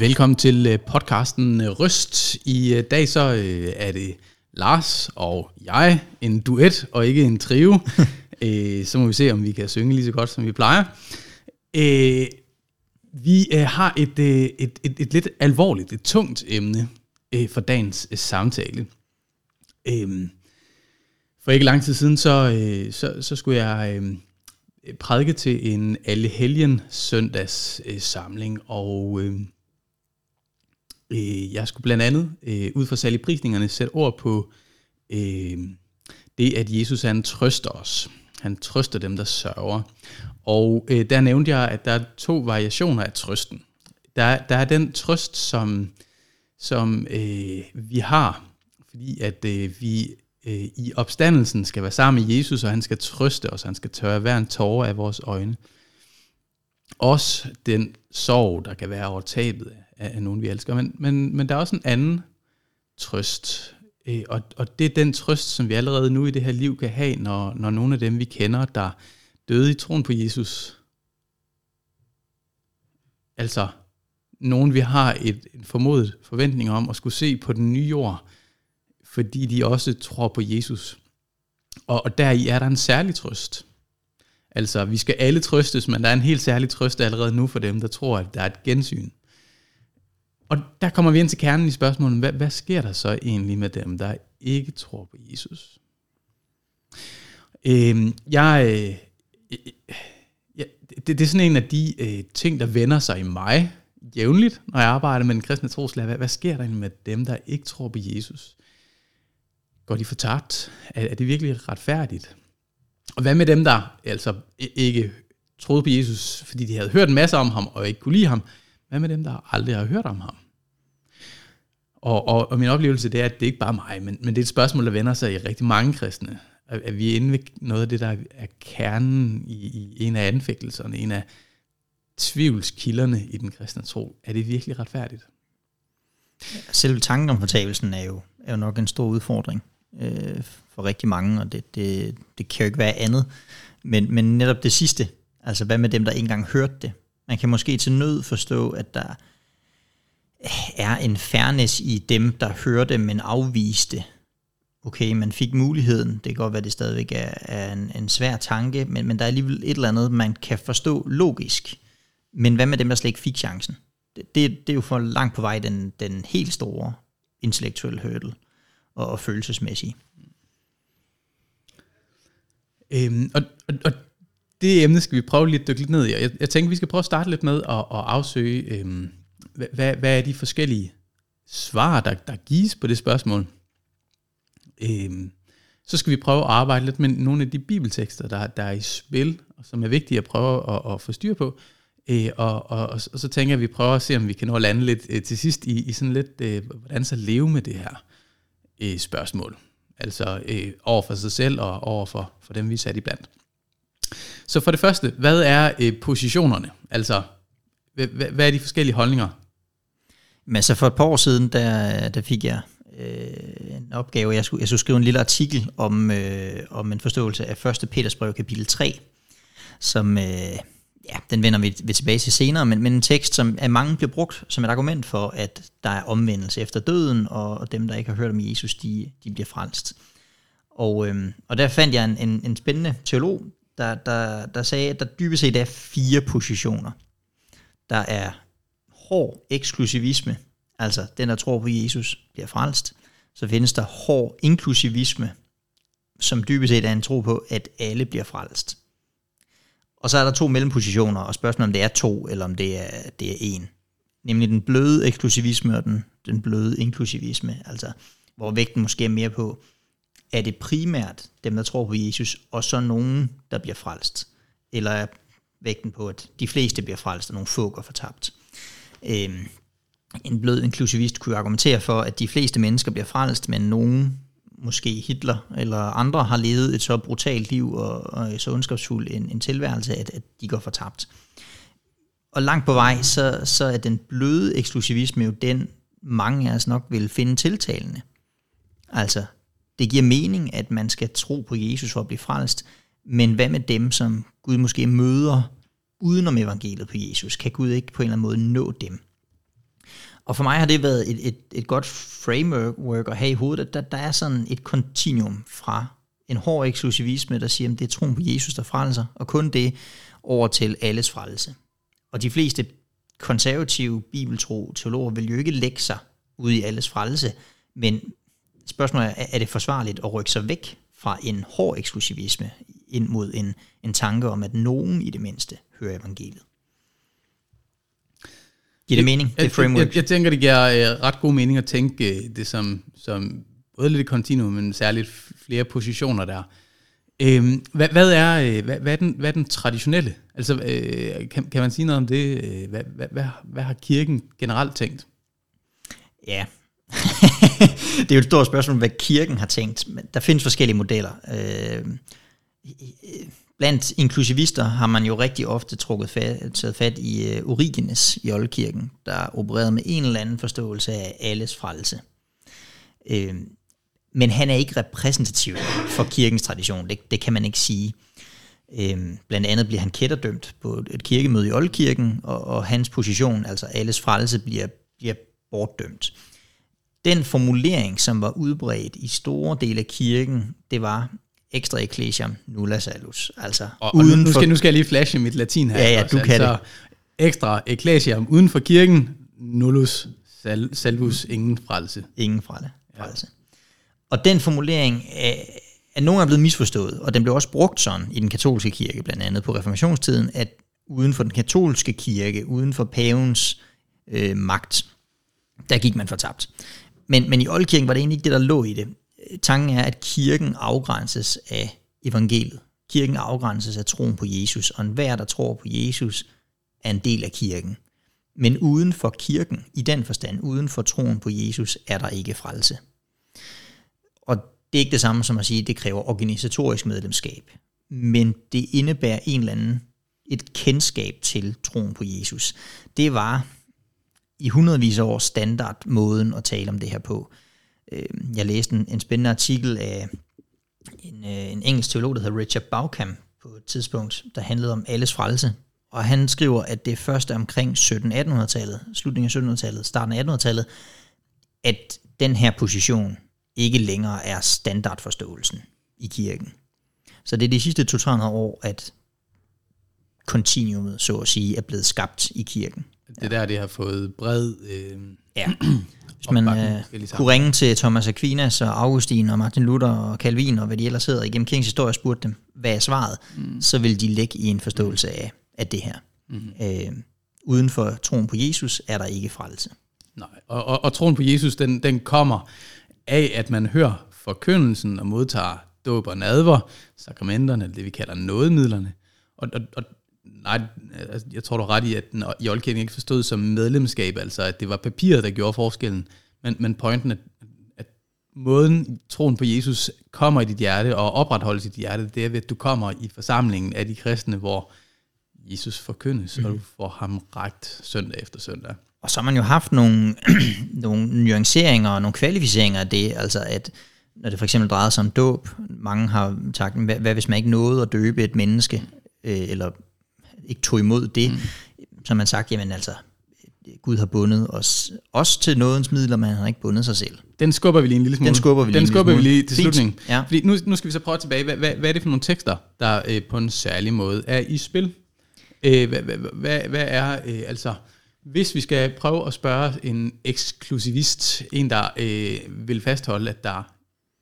Velkommen til podcasten Røst. I dag så er det Lars og jeg, en duet og ikke en trio. Så må vi se, om vi kan synge lige så godt, som vi plejer. Vi har et lidt alvorligt, et tungt emne for dagens samtale. For ikke lang tid siden, så skulle jeg prædike til en Allehelgen søndags samling, og jeg skulle blandt andet ud fra saligprisningerne sætte ord på det, at Jesus han trøster os. Han trøster dem, der sørger. Og der nævnte jeg, at der er to variationer af trøsten. Der er den trøst, som vi har, fordi at vi i opstandelsen skal være sammen med Jesus, og han skal trøste os, han skal tørre hver en tåre af vores øjne. Også den sorg, der kan være over tabet af nogen, vi elsker. Men der er også en anden trøst, og det er den trøst, som vi allerede nu i det her liv kan have, når nogle af dem, vi kender, der døde i troen på Jesus. Altså, nogen vi har en formodet forventning om at skulle se på den nye jord, fordi de også tror på Jesus. Og deri er der en særlig trøst. Altså, vi skal alle trøstes, men der er en helt særlig trøst allerede nu for dem, der tror, at der er et gensyn. Og der kommer vi ind til kernen i spørgsmålet, hvad sker der så egentlig med dem, der ikke tror på Jesus? Det er sådan en af de ting, der vender sig i mig jævnligt, når jeg arbejder med den kristne troslære. Hvad sker der egentlig med dem, der ikke tror på Jesus? Går de fortabt? Er det virkelig retfærdigt? Og hvad med dem, der altså ikke troede på Jesus, fordi de havde hørt en masse om ham og ikke kunne lide ham? Hvad med dem, der aldrig har hørt om ham? Og min oplevelse det er, at det ikke bare er mig, men det er et spørgsmål, der vender sig i rigtig mange kristne. At vi er inde ved noget af det, der er kernen i en af anfægtelserne, en af tvivlskilderne i den kristne tro. Er det virkelig retfærdigt? Selve tanken om fortabelsen er jo nok en stor udfordring for rigtig mange, og det kan jo ikke være andet. Men netop det sidste, altså hvad med dem, der ikke engang hørte det? Man kan måske til nød forstå, at der er en fairness i dem, der hørte, men afviste. Okay, man fik muligheden. Det kan godt være, det stadigvæk er en svær tanke, men der er alligevel et eller andet, man kan forstå logisk. Men hvad med dem, der slet ikke fik chancen? Det er jo for langt på vej den helt store intellektuelle hurdle og følelsesmæssige. Og det emne skal vi prøve lidt at dykke lidt ned i. Jeg tænker, vi skal prøve at starte lidt med at afsøge, hvad er de forskellige svar, der gives på det spørgsmål. Så skal vi prøve at arbejde lidt med nogle af de bibeltekster, der er i spil, og som er vigtige at prøve at få styr på. Og så tænker jeg, at vi prøver at se, om vi kan nå at lande lidt til sidst i sådan lidt, hvordan så leve med det her spørgsmål. Altså over for sig selv og over for dem, vi er sat i blandt. Så for det første, hvad er positionerne? Altså, hvad er de forskellige holdninger? Men så for et par år siden, der fik jeg en opgave. Jeg skulle skrive en lille artikel om en forståelse af 1. Peters brev, kapitel 3, som... den vender vi tilbage til senere, men en tekst, som af mange bliver brugt som et argument for, at der er omvendelse efter døden, og dem, der ikke har hørt om Jesus, de bliver frelst. Og der fandt jeg en spændende teolog, der sagde, at der dybest set er fire positioner. Der er hård eksklusivisme, altså den, der tror på Jesus, bliver frelst. Så findes der hård inklusivisme, som dybest set er en tro på, at alle bliver frelst. Og så er der to mellempositioner, og spørgsmålet om det er to, eller om det er en. Nemlig den bløde eksklusivisme og den bløde inklusivisme, altså hvor vægten måske er mere på, er det primært dem, der tror på Jesus, og så nogen, der bliver frelst? Eller er vægten på, at de fleste bliver frelst, og nogle få går fortabt? En blød inklusivist kunne argumentere for, at de fleste mennesker bliver frelst, men nogen... måske Hitler eller andre, har levet et så brutalt liv og så ondskabsfuldt en tilværelse, at de går fortabt. Og langt på vej, så er den bløde eksklusivisme jo den, mange af os nok vil finde tiltalende. Altså, det giver mening, at man skal tro på Jesus for at blive frelst, men hvad med dem, som Gud måske møder udenom evangeliet på Jesus? Kan Gud ikke på en eller anden måde nå dem? Og for mig har det været et godt framework at have i hovedet, at der er sådan et kontinuum fra en hård eksklusivisme, der siger, at det er troen på Jesus, der frelser, og kun det over til alles frelse. Og de fleste konservative bibeltro teologer vil jo ikke lægge sig ud i alles frelse, men spørgsmålet er det forsvarligt at rykke sig væk fra en hård eksklusivisme ind mod en tanke om, at nogen i det mindste hører evangeliet? Giver det mening? Det framework? Jeg tænker, det giver ret god mening at tænke det som både lidt kontinuum, men særligt flere positioner der. Hvad er den traditionelle? Altså, kan man sige noget om det? Hvad har kirken generelt tænkt? Ja, det er jo et stort spørgsmål, hvad kirken har tænkt. Der findes forskellige modeller. Blandt inklusivister har man jo rigtig ofte taget fat i Origines i oldkirken, der opererede med en eller anden forståelse af alles frelse. Men han er ikke repræsentativ for kirkens tradition, det kan man ikke sige. Blandt andet bliver han kætterdømt på et kirkemøde i oldkirken, og hans position, altså alles frelse, bliver bortdømt. Den formulering, som var udbredt i store dele af kirken, det var extra ecclesiam nulla salus. Altså og nu skal jeg lige flashe mit latin her. Ja, også. Du kan altså, det. Extra ecclesiam uden for kirken, nullus salvus, ingen frelse. Ingen frelse. Ja. Og den formulering er nogen er blevet misforstået, og den blev også brugt sådan i den katolske kirke, blandt andet på reformationstiden, at uden for den katolske kirke, uden for pavens magt, der gik man fortabt. Men i oldkirken var det egentlig ikke det, der lå i det. Tanken er, at kirken afgrænses af evangeliet. Kirken afgrænses af troen på Jesus, og enhver, der tror på Jesus, er en del af kirken. Men uden for kirken, i den forstand, uden for troen på Jesus, er der ikke frelse. Og det er ikke det samme som at sige, at det kræver organisatorisk medlemskab. Men det indebærer et kendskab til troen på Jesus. Det var i hundredvis af år standardmåden at tale om det her på. Jeg læste en spændende artikel af en engelsk teolog, der hedder Richard Bauckham, på et tidspunkt, der handlede om alles frelse. Og han skriver, at det er først omkring 1700-1800-tallet, slutningen af 1700-tallet, starten af 1800-tallet, at den her position ikke længere er standardforståelsen i kirken. Så det er de sidste 200-300 år, at kontinuumet, så at sige, er blevet skabt i kirken. Det er der, det har fået bred Hvis man kunne ringe til Thomas Aquinas og Augustin og Martin Luther og Calvin og hvad de ellers hedder igennem kirkens historie og spurgte dem, hvad er svaret, så vil de ligge i en forståelse af det her. Uden for troen på Jesus er der ikke frelse. Nej, og troen på Jesus, den kommer af, at man hører forkyndelsen og modtager dåb og nadver, sakramenterne, det vi kalder nådemidlerne. Og nej, jeg tror du ret i, at den i oldkirken ikke forstod som medlemskab, altså at det var papiret, der gjorde forskellen, men pointen, at måden troen på Jesus kommer i dit hjerte og opretholdes i dit hjerte, det er ved, at du kommer i forsamlingen af de kristne, hvor Jesus forkyndes, og du får ham rakt søndag efter søndag. Og så har man jo haft nogle nuanceringer og nogle kvalificeringer af det, altså at når det for eksempel drejer sig om dåb, mange har sagt, hvad hvis man ikke nåede at døbe et menneske, eller ikke tog imod det, som man sagt, jamen altså, Gud har bundet os til nådens midler, men han har ikke bundet sig selv. Den skubber vi lige en lille smule. Den skubber vi lige til slutningen. Ja. Fordi nu skal vi så prøve tilbage, hvad er det for nogle tekster, der på en særlig måde er i spil? Hvad er, altså, hvis vi skal prøve at spørge en eksklusivist, en der vil fastholde, at der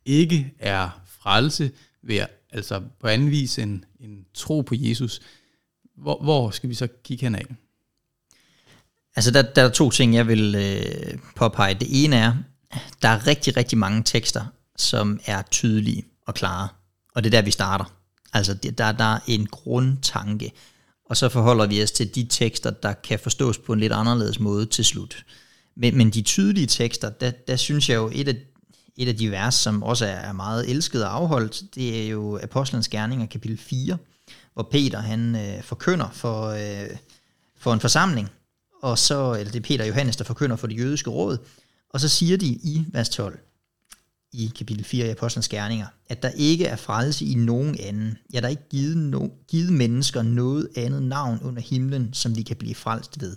ikke er frelse ved, altså på anden vis en tro på Jesus, hvor skal vi så kigge henad? Altså der er to ting, jeg vil påpege. Det ene er, der er rigtig, rigtig mange tekster, som er tydelige og klare. Og det er der, vi starter. Altså der er en grundtanke. Og så forholder vi os til de tekster, der kan forstås på en lidt anderledes måde til slut. Men de tydelige tekster, der synes jeg jo, et af de vers, som også er meget elsket og afholdt, det er jo Apostlenes Gerninger, kapitel 4. Og Peter, han forkynder for en forsamling, og så, eller det er Peter og Johannes, der forkynder for det jødiske råd, og så siger de i vers 12, i kapitel 4 i Apostlenes Gerninger, at der ikke er frelse i nogen anden, ja, der er ikke givet mennesker noget andet navn under himlen, som de kan blive frelst ved.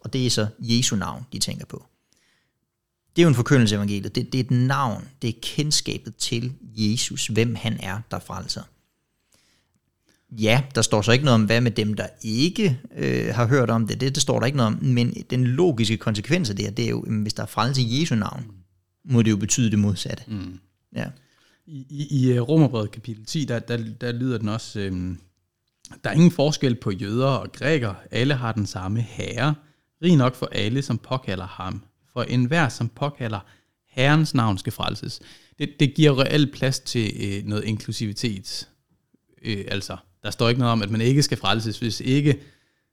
og det er så Jesu navn, de tænker på. Det er jo en forkyndelse af evangeliet. Det er et navn, det er kendskabet til Jesus, hvem han er, der frelser. Ja, der står så ikke noget om, hvad med dem, der ikke har hørt om det. Det står der ikke noget om, men den logiske konsekvens af det her, det er jo, hvis der er frelse i Jesu navn, må det jo betyde det modsatte. Mm. Ja. I Romerbrevet kapitel 10, der lyder den også, der er ingen forskel på jøder og grækere, alle har den samme herre, rig nok for alle, som påkalder ham. For enhver, som påkalder herrens navn, skal frelses. Det giver reelt plads til noget inklusivitet. Altså, der står ikke noget om, at man ikke skal frelses, hvis ikke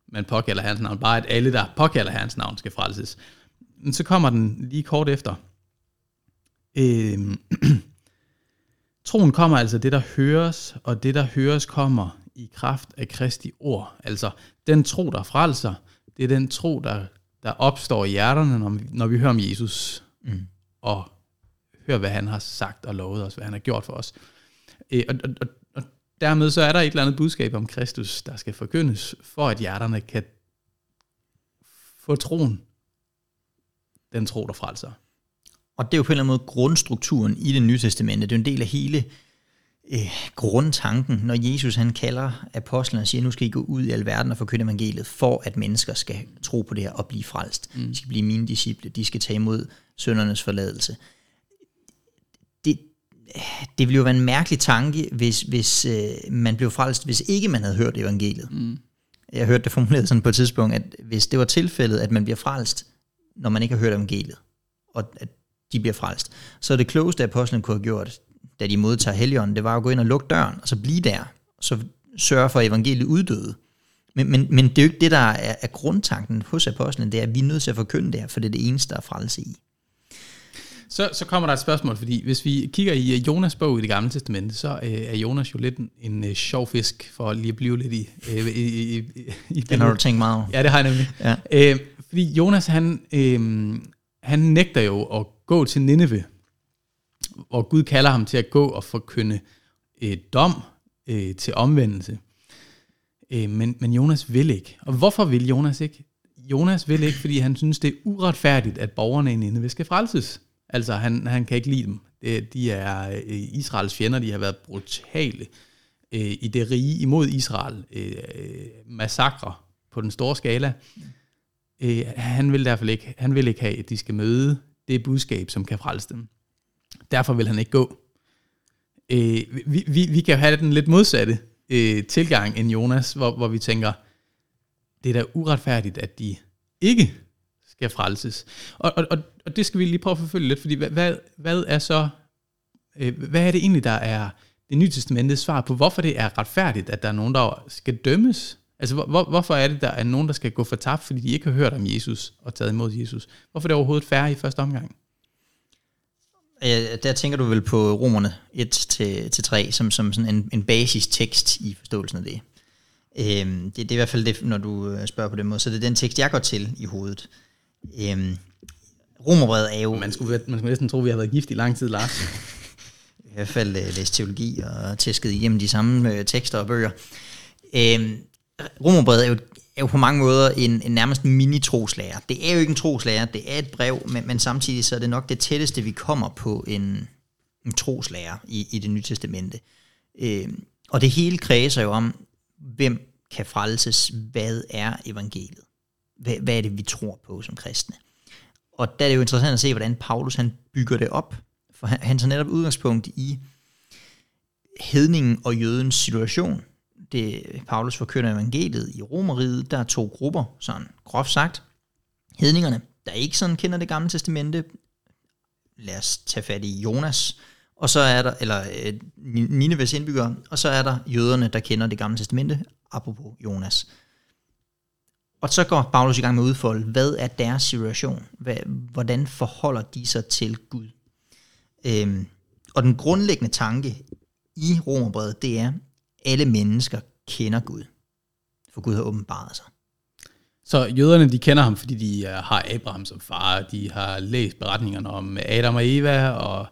man påkalder herrens navn. Bare at alle, der påkalder herrens navn, skal frelses. Men så kommer den lige kort efter. Troen kommer altså det, der høres, og det, der høres, kommer i kraft af Kristi ord. Altså, den tro, der frelser, det er den tro, der opstår i hjerterne, når vi hører om Jesus, og hører, hvad han har sagt og lovet os, hvad han har gjort for os. Og dermed så er der et eller andet budskab om Kristus, der skal forkyndes, for at hjerterne kan få troen, den tro, der frelser. Og det er jo på en eller anden måde grundstrukturen i Det Nye Testamente. Det er en del af hele grundtanken, når Jesus han kalder apostlene og siger, nu skal I gå ud i alverden og forkynde evangeliet, for at mennesker skal tro på det her og blive frelst. De skal blive mine disciple, de skal tage imod syndernes forladelse. Det ville jo være en mærkelig tanke, hvis man blev frelst, hvis ikke man havde hørt evangeliet. Jeg hørte det formuleret sådan på et tidspunkt, at hvis det var tilfældet, at man bliver frelst, når man ikke har hørt evangeliet, og at de bliver frelst, så det klogeste apostlene kunne have gjort, da de modtager Helligånden, det var at gå ind og lukke døren, og så blive der, så sørge for evangeliet uddøde. Men det er jo ikke det, der er grundtanken hos apostlene, det er, at vi er nødt til at forkynde det her, for det er det eneste, der er frelse i. Så kommer der et spørgsmål, fordi hvis vi kigger i Jonas' bog i Det Gamle Testamente, så er Jonas jo lidt en sjov fisk, for lige at blive lidt i den har du tænkt meget over. Ja, det har jeg nemlig. Ja. Fordi Jonas, han nægter jo at gå til Nineve, hvor Gud kalder ham til at gå og forkynde dom til omvendelse. Men Jonas vil ikke. Og hvorfor vil Jonas ikke? Jonas vil ikke, fordi han synes, det er uretfærdigt, at borgerne i Nineve skal frelses. Altså, han kan ikke lide dem. De er Israels fjender, de har været brutale i det rige imod Israel. Massakrer på den store skala. Han vil derfor ikke. Han vil ikke have, at de skal møde det budskab, som kan frelse dem. Derfor vil han ikke gå. Vi kan jo have den lidt modsatte tilgang end Jonas, hvor vi tænker, det er da uretfærdigt, at de ikke skal frelses. Og det skal vi lige prøve at forfølge lidt, fordi hvad er det egentlig, der er Det Nye Testamentets svar på, hvorfor det er retfærdigt, at der er nogen, der skal dømmes? Altså, hvorfor er det, der er nogen, der skal gå fortabt, fordi de ikke har hørt om Jesus og taget imod Jesus? Hvorfor er det overhovedet fair i første omgang? Der tænker du vel på Romerne 1-3 som sådan en basistekst i forståelsen af det. Det er i hvert fald det, når du spørger på den måde, så det er den tekst, jeg går til i hovedet. Romerbrevet er jo... Man skulle næsten tro, vi har været gift i lang tid, Lars. I hvert fald læst teologi og tæsket igennem de samme tekster og bøger. Romerbrevet er jo på mange måder en nærmest mini-troslærer. Det er jo ikke en troslærer, det er et brev, men samtidig så er det nok det tætteste, vi kommer på en troslærer i Det Nye Testamente. Og det hele kredser jo om, hvem kan frelses, hvad er evangeliet? Hvad er det, vi tror på som kristne? Og der er det jo interessant at se, hvordan Paulus han bygger det op, for han tager netop udgangspunkt i hedningen og jødens situation. Paulus forkynder evangeliet i Romerriget, der er to grupper, sådan groft sagt. Hedningerne, der ikke sådan kender Det Gamle Testamente, lad os tage fat i Jonas, og så er der, eller Nineves indbyggere, og så er der jøderne, der kender Det Gamle Testamente, apropos Jonas. Og så går Paulus i gang med at udfolde, hvad er deres situation? Hvordan forholder de sig til Gud? Og den grundlæggende tanke i Romerbrevet, det er, alle mennesker kender Gud, for Gud har åbenbaret sig. Så jøderne, de kender ham, fordi de har Abraham som far, de har læst beretningerne om Adam og Eva og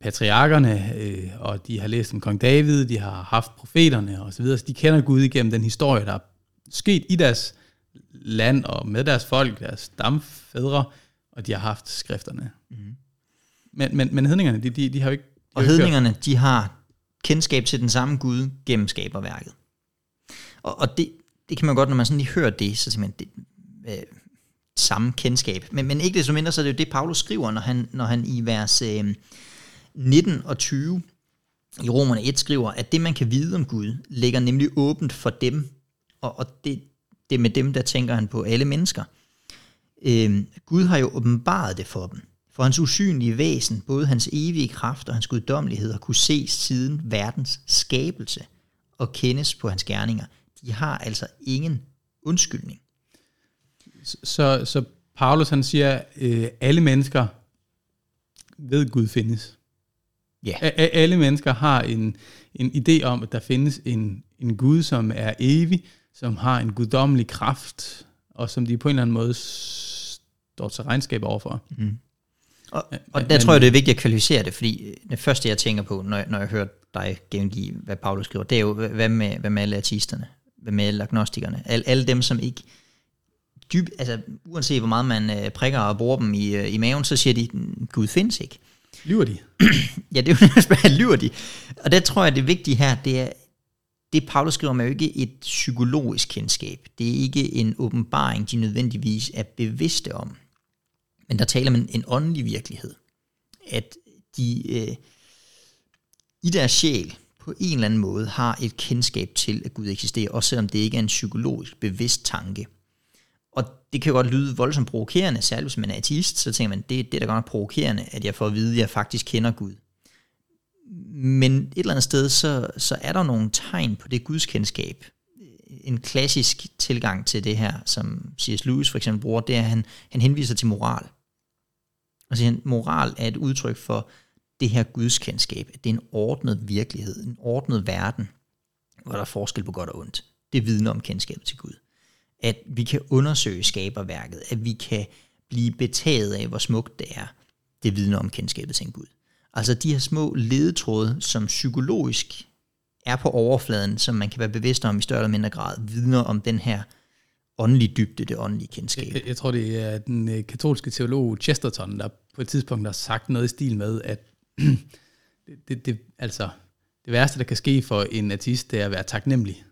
patriarkerne, og de har læst om kong David, de har haft profeterne osv., så de kender Gud igennem den historie, der er sket i deres land og med deres folk, deres stamfædre, og de har haft skrifterne. Mm. Men hedningerne, de har jo ikke... Og hedningerne, de har kendskab til den samme Gud gennem skaberværket. Og det kan man godt, når man sådan lige hører det, så simpelthen det, samme kendskab. Men ikke desto mindre, så er det jo det, Paulus skriver, når han i vers 19 og 20 i Romerne 1 skriver, at det, man kan vide om Gud, ligger nemlig åbent for dem. Og det er med dem, der tænker han på alle mennesker. Gud har jo åbenbaret det for dem. For hans usynlige væsen, både hans evige kraft og hans guddommelighed, har kunne ses siden verdens skabelse og kendes på hans gerninger. De har altså ingen undskyldning. Så Paulus han siger, alle mennesker ved Gud findes. Ja. Alle mennesker har en idé om, at der findes en Gud, som er evig, som har en guddommelig kraft, og som de på en eller anden måde står til regnskab overfor. Mm. Og der tror jeg, det er vigtigt at kvalificere det, fordi det første, jeg tænker på, når jeg hører dig gengive, hvad Paulus skriver, det er jo, hvad med alle ateisterne? Hvad med alle agnostikerne? Alle dem, som ikke... uanset hvor meget man prikker og bruger dem i maven, så siger de, Gud findes ikke. Lyver de? Ja, det er jo næsten, lyver de? Og der tror jeg, det vigtige her, det er, det Paulus skriver om, er jo ikke et psykologisk kendskab. Det er ikke en åbenbaring, de nødvendigvis er bevidste om. Men der taler man en åndelig virkelighed. At de i deres sjæl på en eller anden måde har et kendskab til, at Gud eksisterer, også selvom det ikke er en psykologisk bevidst tanke. Og det kan jo godt lyde voldsomt provokerende, særligt hvis man er ateist, så tænker man, det er da godt nok provokerende, at jeg får at vide, at jeg faktisk kender Gud. Men et eller andet sted, så er der nogle tegn på det gudskendskab. En klassisk tilgang til det her, som C.S. Lewis for eksempel bruger, det er, at han henviser til moral. Og siger, moral er et udtryk for det her gudskendskab, at det er en ordnet virkelighed, en ordnet verden, hvor der er forskel på godt og ondt. Det vidner om kendskabet til Gud. At vi kan undersøge skaberværket, at vi kan blive betaget af, hvor smukt det er, det vidner om kendskabet til en Gud. Altså de her små ledetråde, som psykologisk er på overfladen, som man kan være bevidst om i større eller mindre grad, vidner om den her åndelige dybde, det åndelige kendskab. Jeg tror, det er den katolske teolog Chesterton, der på et tidspunkt har sagt noget i stil med, at det værste, der kan ske for en ateist, det er at være taknemmelig.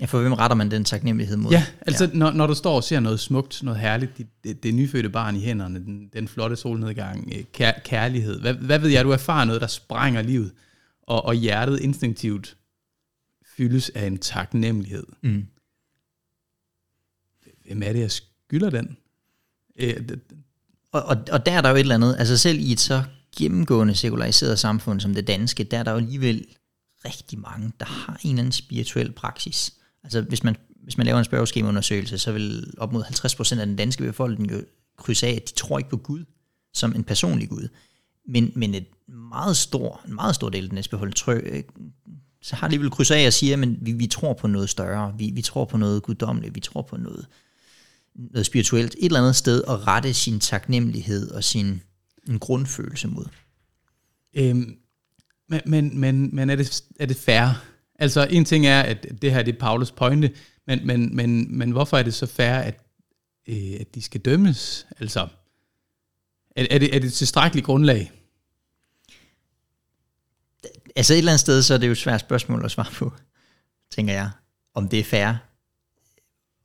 Ja, for hvem retter man den taknemmelighed mod? Ja, altså ja. Når du står og ser noget smukt, noget herligt, det nyfødte barn i hænderne, den flotte solnedgang, kærlighed, hvad ved jeg, du erfarer noget, der sprænger livet, og hjertet instinktivt fyldes af en taknemmelighed. Mm. Hvem er det, jeg skylder den? Og der er der jo et eller andet, altså selv i et så gennemgående sekulariseret samfund som det danske, der er der jo alligevel rigtig mange, der har en eller anden spirituel praksis. Altså hvis man laver en spørgeskemaundersøgelse, så vil op mod 50% af den danske befolkning jo krydse af, at de tror ikke på Gud som en personlig Gud. Men en meget stor del af den næste befolkning, så har de vel krydset af og siger, men vi tror på noget større, vi tror på noget guddommeligt, vi tror på noget spirituelt, et eller andet sted at rette sin taknemmelighed og sin en grundfølelse mod. Men er det fair? Altså en ting er, at det her det er Paulus pointe, men hvorfor er det så fair, at de skal dømmes? Altså er det et tilstrækkeligt grundlag? Altså et eller andet sted, så er det jo et svært spørgsmål at svare på, tænker jeg, om det er fair.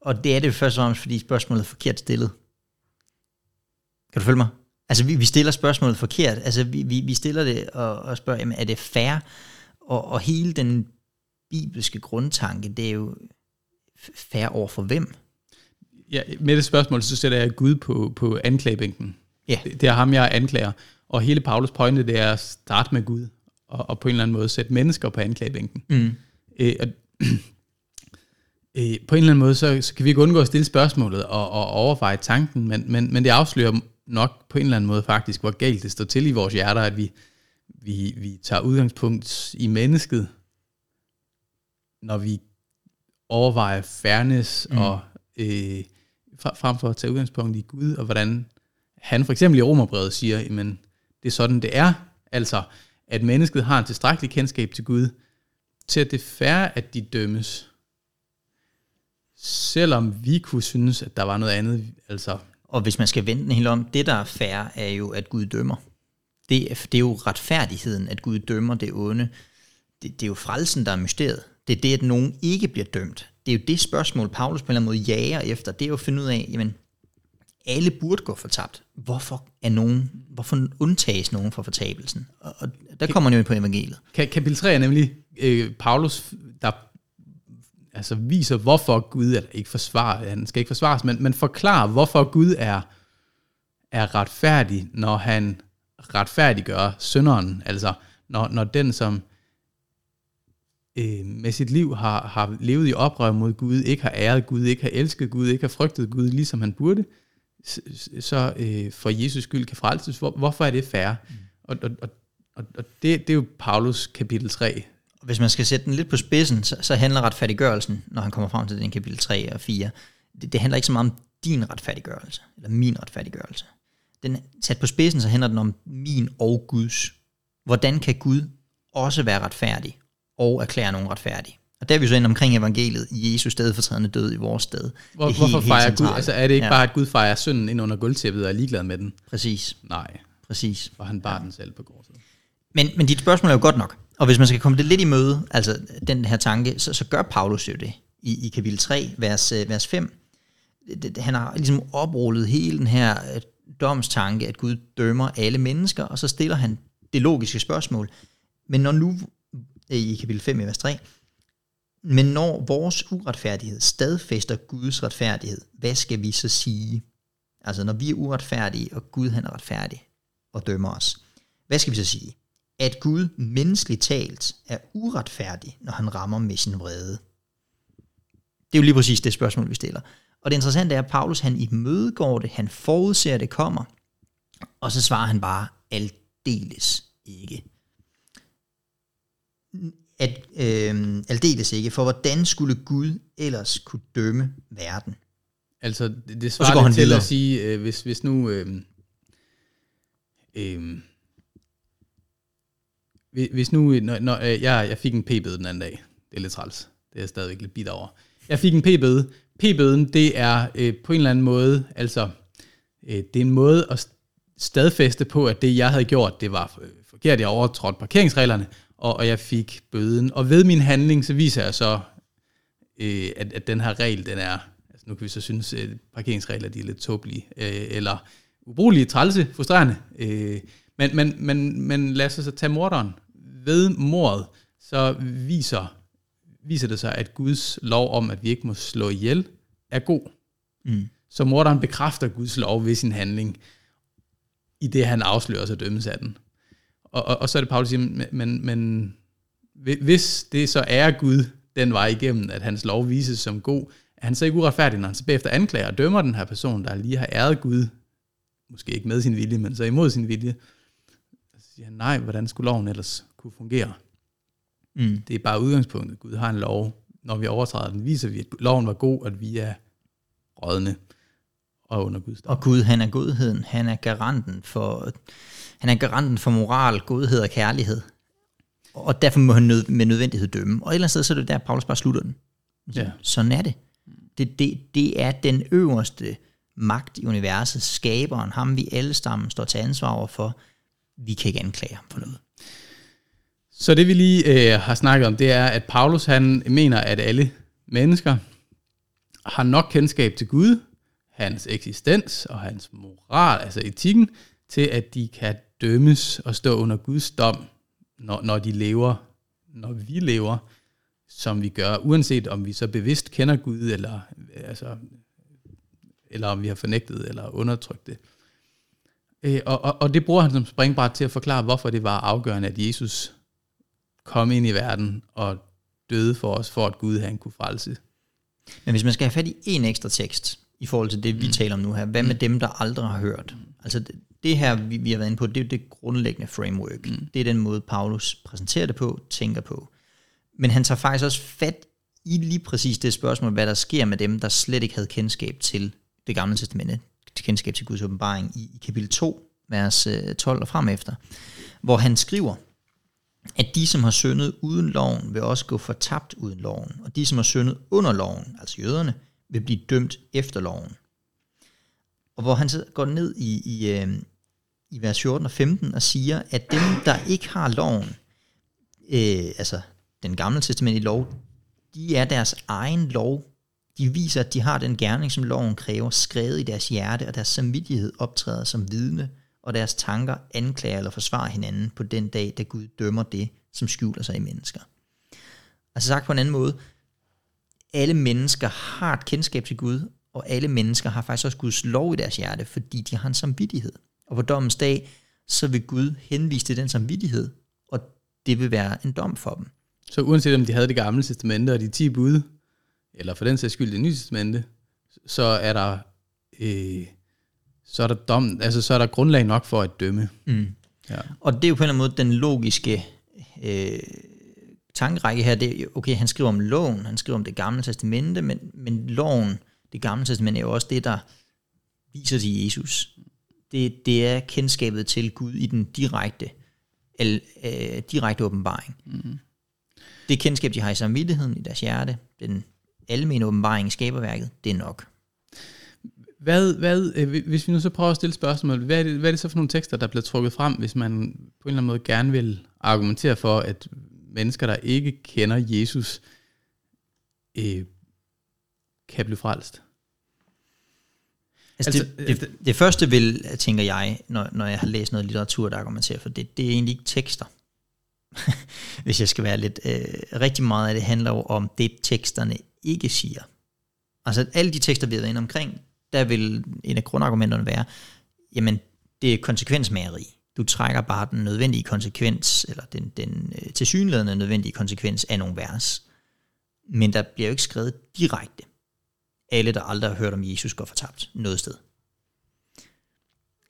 Og det er det jo først og fremmest, fordi spørgsmålet er forkert stillet. Kan du følge mig? Altså vi stiller spørgsmålet forkert, altså vi stiller det og spørger, jamen, er det fair? Og hele den bibelske grundtanke, det er jo fair over for hvem? Ja, med det spørgsmål, så sætter jeg Gud på anklagebænken. Ja. Det er ham, jeg anklager. Og hele Paulus pointe, det er at starte med Gud, og på en eller anden måde sætte mennesker på anklagebænken. Mm. På en eller anden måde, så kan vi ikke undgå at stille spørgsmålet og overveje tanken, men det afslører nok på en eller anden måde faktisk, hvor galt det står til i vores hjerter, at vi tager udgangspunkt i mennesket, når vi overvejer fairness, og frem for at tage udgangspunkt i Gud, og hvordan han for eksempel i Romerbrevet siger, jamen, det er sådan, det er. Altså, at mennesket har en tilstrækkelig kendskab til Gud, til at det er fair, at de dømmes. selvom vi kunne synes, at der var noget andet. Altså. Og hvis man skal vende den helt om, det der er fair, er jo, at Gud dømmer. Det er jo retfærdigheden, at Gud dømmer det onde. Det er jo frelsen, der er mysteriet. Det er det, at nogen ikke bliver dømt. Det er jo det spørgsmål, Paulus på en eller anden måde jager efter. Det er jo at finde ud af, jamen, alle burde gå fortabt. Hvorfor undtages nogen fra fortabelsen? Og der kommer man jo ind på evangeliet. Kapitel 3 er nemlig Paulus, der altså viser, hvorfor Gud er ikke forsvaret. Han skal ikke forsvares, men forklarer, hvorfor Gud er retfærdig, når han retfærdiggør synderen. Altså, når den, som med sit liv har levet i oprør mod Gud, ikke har æret Gud, ikke har elsket Gud, ikke har frygtet Gud, ligesom han burde, så for Jesus skyld kan frelses. Hvorfor er det fair? Og det er jo Paulus kapitel 3. Hvis man skal sætte den lidt på spidsen, så handler retfærdiggørelsen, når han kommer frem til den kapitel 3 og 4, det handler ikke så meget om din retfærdiggørelse, eller min retfærdiggørelse. Den sat på spidsen, så handler den om min og Guds. Hvordan kan Gud også være retfærdig og erklære nogen retfærdig? Og der er vi så inde omkring evangeliet, Jesus stedfortrædende død i vores sted. Hvorfor fejrer Gud? Altså er det ikke bare, at Gud fejrer synden ind under gulvtæppet og er ligeglad med den? Præcis. Nej. Præcis. Og han bar den selv på korset. Men dit spørgsmål er jo godt nok. Og hvis man skal komme det lidt i møde, altså den her tanke, så gør Paulus jo det i kapitel 3, vers 5. Han har ligesom oprullet hele den her domstanke, at Gud dømmer alle mennesker, og så stiller han det logiske spørgsmål. Men når nu, i kapitel 5 i vers 3, men når vores uretfærdighed stadfæster Guds retfærdighed, hvad skal vi så sige? Altså når vi er uretfærdige, og Gud han er retfærdig og dømmer os, hvad skal vi så sige? At Gud menneskeligt talt er uretfærdig, når han rammer med sin vrede. Det er jo lige præcis det spørgsmål, vi stiller. Og det interessante er, at Paulus han imødegår det, han forudser, det kommer, og så svarer han bare aldeles ikke. Aldeles ikke, for hvordan skulle Gud ellers kunne dømme verden? Altså, det svarer lidt til videre. At sige, hvis nu... hvis nu... Jeg fik en p-bøde den anden dag. Det er lidt træls. Det er jeg stadigvæk lidt bitter over. Jeg fik en p-bøde. P-bøden, det er på en eller anden måde... Altså, det er en måde at stadfæste på, at det, jeg havde gjort, det var forkert. Jeg overtrådte parkeringsreglerne, og jeg fik bøden. Og ved min handling, så viser jeg så, at den her regel, den er... Altså, nu kan vi så synes, at parkeringsregler de er lidt tåbelige. Eller ubrugelige, trælse, frustrerende. Men lad os så tage morderen. Ved mordet, så viser det sig, at Guds lov om, at vi ikke må slå ihjel, er god. Mm. Så morderen bekræfter Guds lov ved sin handling, i det han afslører sig dømmes af den. Og så er det Paulus siger, men hvis det så er Gud den vej igennem, at hans lov vises som god, er han så ikke uretfærdig, når han så bagefter anklager og dømmer den her person, der lige har æret Gud, måske ikke med sin vilje, men så imod sin vilje, så siger han, nej, hvordan skulle loven ellers kunne fungere? Mm. Det er bare udgangspunktet. Gud har en lov. Når vi overtræder den, viser vi, at loven var god, at vi er rådne og under Guds dom. Og Gud, han er godheden. Han er garanten for... Han er garanten for moral, godhed og kærlighed. Og derfor må han med nødvendighed dømme. Og et eller andet sted, så er det der, Paulus bare slutter den. Ja. Sådan er det. Det er den øverste magt i universet, skaberen, ham vi alle sammen står til ansvar overfor. Vi kan ikke anklage ham for noget. Så det vi lige har snakket om, det er, at Paulus han mener, at alle mennesker har nok kendskab til Gud, hans eksistens og hans moral, altså etikken, til at de kan dømmes og stå under Guds dom, når vi lever, som vi gør, uanset om vi så bevidst kender Gud, eller om vi har fornægtet eller undertrykt det. Og det bruger han som springbræt til at forklare, hvorfor det var afgørende, at Jesus kom ind i verden og døde for os, for at Gud han kunne frelse. Men hvis man skal have fat i en ekstra tekst, i forhold til det, vi taler om nu her, hvad med dem, der aldrig har hørt? Altså det her, vi har været inde på, det er det grundlæggende framework. Det er den måde, Paulus præsenterer det på, tænker på. Men han tager faktisk også fat i lige præcis det spørgsmål, hvad der sker med dem, der slet ikke havde kendskab til det gamle testamente, kendskab til Guds åbenbaring i kapitel 2, vers 12 og fremefter, hvor han skriver, at de, som har syndet uden loven, vil også gå fortabt uden loven, og de, som har syndet under loven, altså jøderne, vil blive dømt efter loven. Og hvor han går ned i vers 14 og 15 og siger, at dem, der ikke har loven, altså den gamle testamentlige lov, de er deres egen lov. De viser, at de har den gerning, som loven kræver, skrevet i deres hjerte, og deres samvittighed optræder som vidne, og deres tanker anklager eller forsvarer hinanden på den dag, da Gud dømmer det, som skjuler sig i mennesker. Altså sagt på en anden måde, alle mennesker har et kendskab til Gud, og alle mennesker har faktisk også Guds lov i deres hjerte, fordi de har en samvittighed. Og på dommens dag, så vil Gud henvise til den samvittighed, og det vil være en dom for dem. Så uanset om de havde det gamle testamente og de 10 bud, eller for den sags skyld det nye testamente, så er der dom, altså så er der grundlag nok for at dømme. Mm. Ja. Og det er jo på en eller anden måde den logiske tankerække her. Det er, okay, han skriver om loven, han skriver om det gamle testamente, men loven, det gamle testamente er jo også det, der viser til Jesus. Det er kendskabet til Gud i den direkte åbenbaring. Mm. Det kendskab, de har i samvittigheden, i deres hjerte, den almene åbenbaring i skaberværket, det er nok. Hvad, hvis vi nu så prøver at stille spørgsmål, hvad er det så for nogle tekster, der bliver trukket frem, hvis man på en eller anden måde gerne vil argumentere for, at mennesker, der ikke kender Jesus, kan blive frelst? Det første vil, tænker jeg, når jeg har læst noget litteratur, der argumenterer for det, det er egentlig ikke tekster. Hvis jeg skal være lidt rigtig meget af det handler jo om det, teksterne ikke siger. Altså alle de tekster, vi har været inde omkring, der vil en af grundargumenterne være, jamen det er konsekvensmageri. Du trækker bare den nødvendige konsekvens, eller den tilsyneladende nødvendige konsekvens af nogle vers. Men der bliver jo ikke skrevet direkte. Alle, der aldrig har hørt om Jesus, går fortabt noget sted.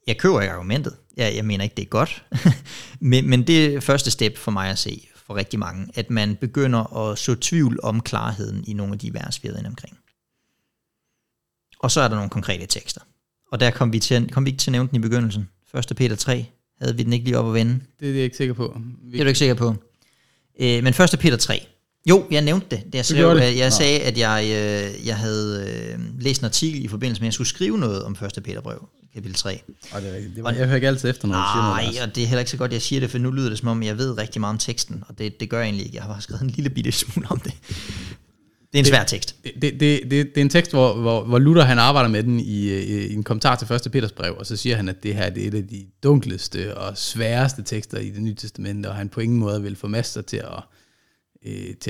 Jeg køber ikke argumentet. Jeg mener ikke, det er godt. men det er første step for mig at se, for rigtig mange, at man begynder at så tvivl om klarheden i nogle af de vers, vi har inde omkring. Og så er der nogle konkrete tekster. Og der kom vi ikke til at nævne den i begyndelsen. 1. Peter 3 havde vi den ikke lige op at vende. Det er jeg ikke sikker på. Det er du ikke sikker på. Men 1. Peter 3. Jo, jeg nævnte det. Jeg sagde, at jeg havde læst en artikel i forbindelse med, at jeg skulle skrive noget om 1. Peter brev, kapitel 3. Jeg hører ikke altid efter, når du siger noget. Nej, og det er heller ikke så godt, jeg siger det, for nu lyder det som om, jeg ved rigtig meget om teksten, og det gør jeg egentlig ikke. Jeg har bare skrevet en lille bitte smule om det. Det er en svær tekst. Det er en tekst, hvor Luther han arbejder med den i en kommentar til 1. Peters brev, og så siger han, at det her det er et af de dunkleste og sværeste tekster i Det Nye Testamente, og han på ingen måde vil få masser til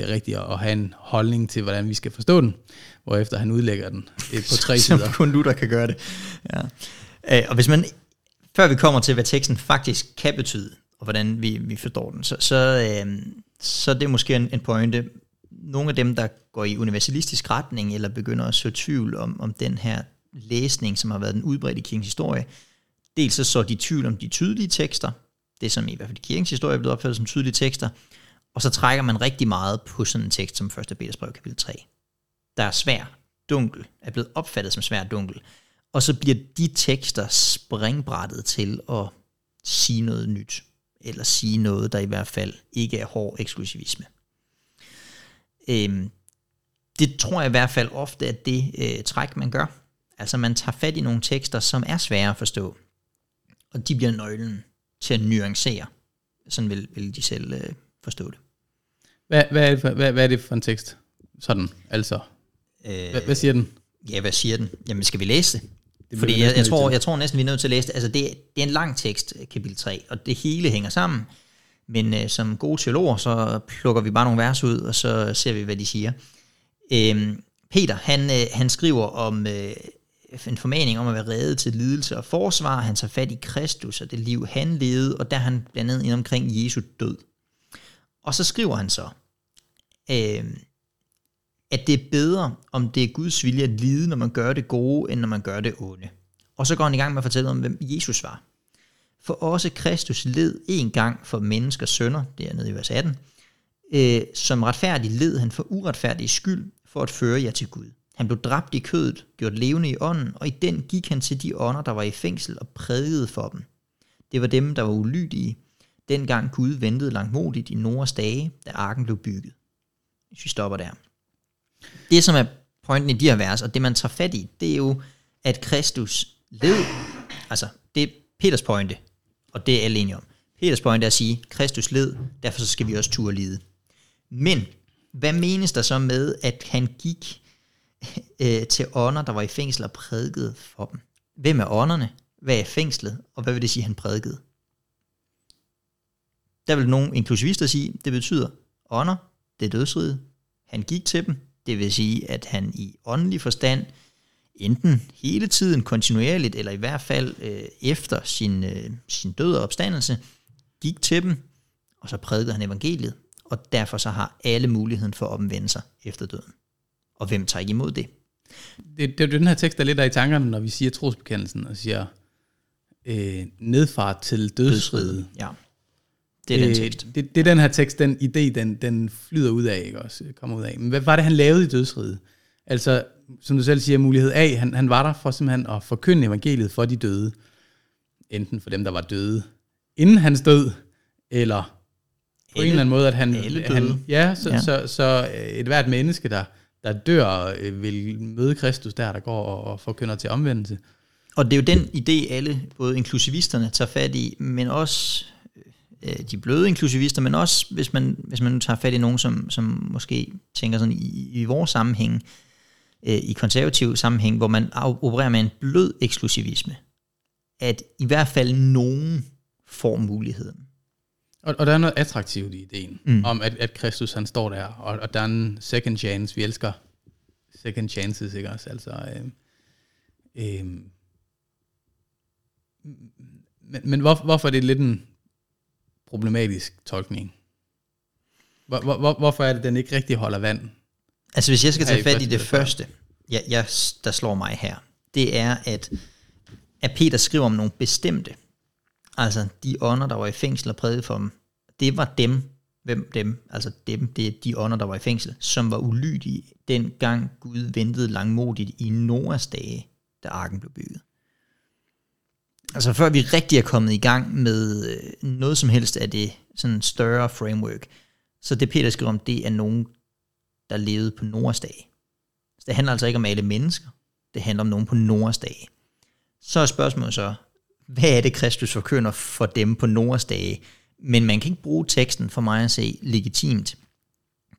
rigtigt at have en holdning til, hvordan vi skal forstå den, hvorefter han udlægger den på 3 sider. Som kun Luther kan gøre det. Ja. Og hvis man, før vi kommer til, hvad teksten faktisk kan betyde, og hvordan vi forstår den, så det er måske en pointe. Nogle af dem, der går i universalistisk retning, eller begynder at så tvivl om den her læsning, som har været den udbredte i kirkens historie, dels så de tvivl om de tydelige tekster, det som i hvert fald i kirkens historie er blevet opfattet som tydelige tekster, og så trækker man rigtig meget på sådan en tekst som 1. Peters brev, kapitel 3, der er svær, dunkel, er blevet opfattet som svær, dunkel, og så bliver de tekster springbrættet til at sige noget nyt, eller sige noget, der i hvert fald ikke er hård eksklusivisme. Det tror jeg i hvert fald ofte er det træk, man gør. Altså man tager fat i nogle tekster, som er svære at forstå, og de bliver nøglen til at nuancere. Sådan vil de selv forstå det. Hvad er det for en tekst? Sådan, altså. Hvad siger den? Ja, hvad siger den? Jamen, skal vi læse det? Fordi jeg tror næsten, vi er nødt til at læse det. Altså, det er en lang tekst, kapitel 3, og det hele hænger sammen. Men som gode teologer, så plukker vi bare nogle vers ud, og så ser vi, hvad de siger. Peter, han skriver om en formaning om at være reddet til lidelse og forsvar. Han tager fat i Kristus og det liv, han levede, og der han blandt andet ind omkring Jesu død. Og så skriver han så, at det er bedre, om det er Guds vilje at lide, når man gør det gode, end når man gør det onde. Og så går han i gang med at fortælle om, hvem Jesus var. For også Kristus led en gang for menneskers synder, det er nede i vers 18, som retfærdig led han for uretfærdig skyld, for at føre jer til Gud. Han blev dræbt i kødet, gjort levende i ånden, og i den gik han til de ånder, der var i fængsel, og prædikede for dem. Det var dem, der var ulydige, dengang Gud ventede langmodigt i Noras dage, da arken blev bygget. Hvis vi stopper der. Det, som er pointen i de her vers, og det man tager fat i, det er jo, at Kristus led, altså det er Peters pointe, og det er alle enige om. Peters pointe er at sige, Kristus led, derfor så skal vi også turde lide. Men hvad menes der så med, at han gik til ånder, der var i fængsel og prædikede for dem? Hvem er ånderne? Hvad er fængslet? Og hvad vil det sige, han prædikede? Der vil nogle inklusivister sige, det betyder ånder, det er dødsriget. Han gik til dem, det vil sige, at han i åndelig forstand, enten hele tiden kontinuerligt, eller i hvert fald efter sin død og opstandelse, gik til dem, og så prædikede han evangeliet. Og derfor så har alle muligheden for at omvende sig efter døden. Og hvem tager ikke imod det? Det er den her tekst, der lidt er i tankerne, når vi siger trosbekendelsen, og siger nedfart til dødsriget. Ja, det er den tekst. Det er den her tekst, den idé, den flyder ud af, ikke også? Kommer ud af. Men hvad var det, han lavede i dødsriget? Altså, som du selv siger, mulighed A, han var der for simpelthen at forkynde evangeliet for de døde. Enten for dem, der var døde inden hans død, eller på en eller anden måde, at så et hvert menneske, der dør, vil møde Kristus der går og forkynder til omvendelse. Og det er jo den idé, alle, både inklusivisterne, tager fat i, men også de bløde inklusivister, men også, hvis man nu tager fat i nogen, som måske tænker sådan i vores sammenhæng, i konservativ sammenhæng, hvor man opererer med en blød eksklusivisme, at i hvert fald nogen får muligheden. Og der er noget attraktivt i ideen, om at Kristus han står der, og der er en second chance, vi elsker second chances, ikke også? Altså, men hvorfor er det lidt en problematisk tolkning? Hvorfor er det, den ikke rigtig holder vand? Altså hvis jeg skal tage fat i det første, der slår mig her, det er, at Peter skriver om nogle bestemte, altså de ånder, der var i fængsel og prædikede for dem, det var dem, hvem dem, altså dem, det er de ånder, der var i fængsel, som var ulydige, dengang Gud ventede langmodigt i Noas dage, da arken blev bygget. Altså før vi rigtig er kommet i gang med noget som helst af det sådan større framework, så det Peter skriver om, det er nogen, der levede på Noas dage. Så det handler altså ikke om alle mennesker, det handler om nogen på Noas dage. Så er spørgsmålet så, hvad er det, Kristus forkynder for dem på Noas dage? Men man kan ikke bruge teksten for mig at se legitimt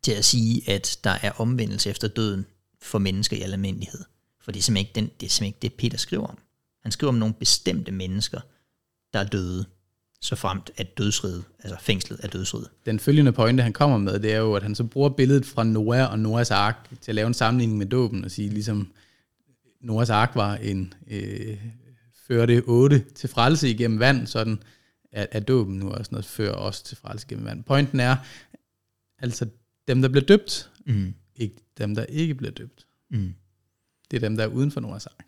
til at sige, at der er omvendelse efter døden for mennesker i almindelighed. For det er simpelthen ikke, det er simpelthen ikke det, Peter skriver om. Han skriver om nogle bestemte mennesker, der er døde, så fremt at dødsriget, altså fængslet af dødsriget. Den følgende pointe, han kommer med, det er jo, at han så bruger billedet fra Noah og Noahs ark til at lave en sammenligning med dåben og sige, ligesom Noahs ark var en... fører det 8 til frelse igennem vand, sådan at dåben nu også noget fører også til frelse igennem vand. Pointen er, altså dem, der bliver døbt, ikke dem, der ikke bliver døbt. Det er dem, der er uden for Noahs ark.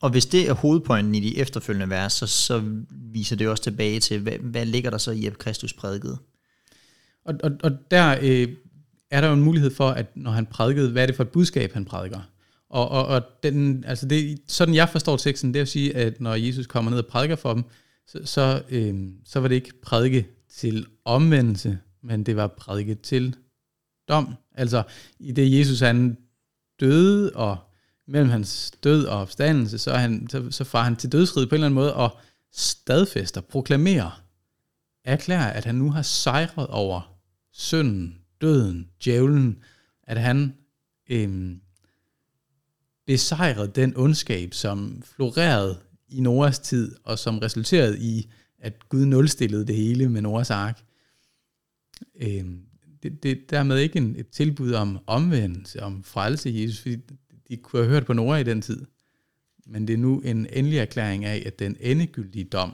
Og hvis det er hovedpointen i de efterfølgende vers, så viser det også tilbage til, hvad ligger der så i, at Kristus prædikede? Og der er der jo en mulighed for, at når han prædikede, hvad er det for et budskab, han prædiker? Og den, altså det, sådan jeg forstår teksten, det er at sige, at når Jesus kommer ned og prædiker for dem, så var det ikke prædike til omvendelse, men det var prædike til dom. Altså i det Jesus han døde, og mellem hans død og opstandelse, så farer han til dødsriget på en eller anden måde, og stadfæster, proklamerer, erklærer, at han nu har sejret over synden, døden, djævlen, at han... besejrede den ondskab, som florerede i Noahs tid, og som resulterede i, at Gud nulstillede det hele med Noahs ark. Det er dermed ikke et tilbud om omvendelse, om frelse i Jesus, fordi de kunne have hørt på Noah i den tid. Men det er nu en endelig erklæring af, at den endegyldige dom,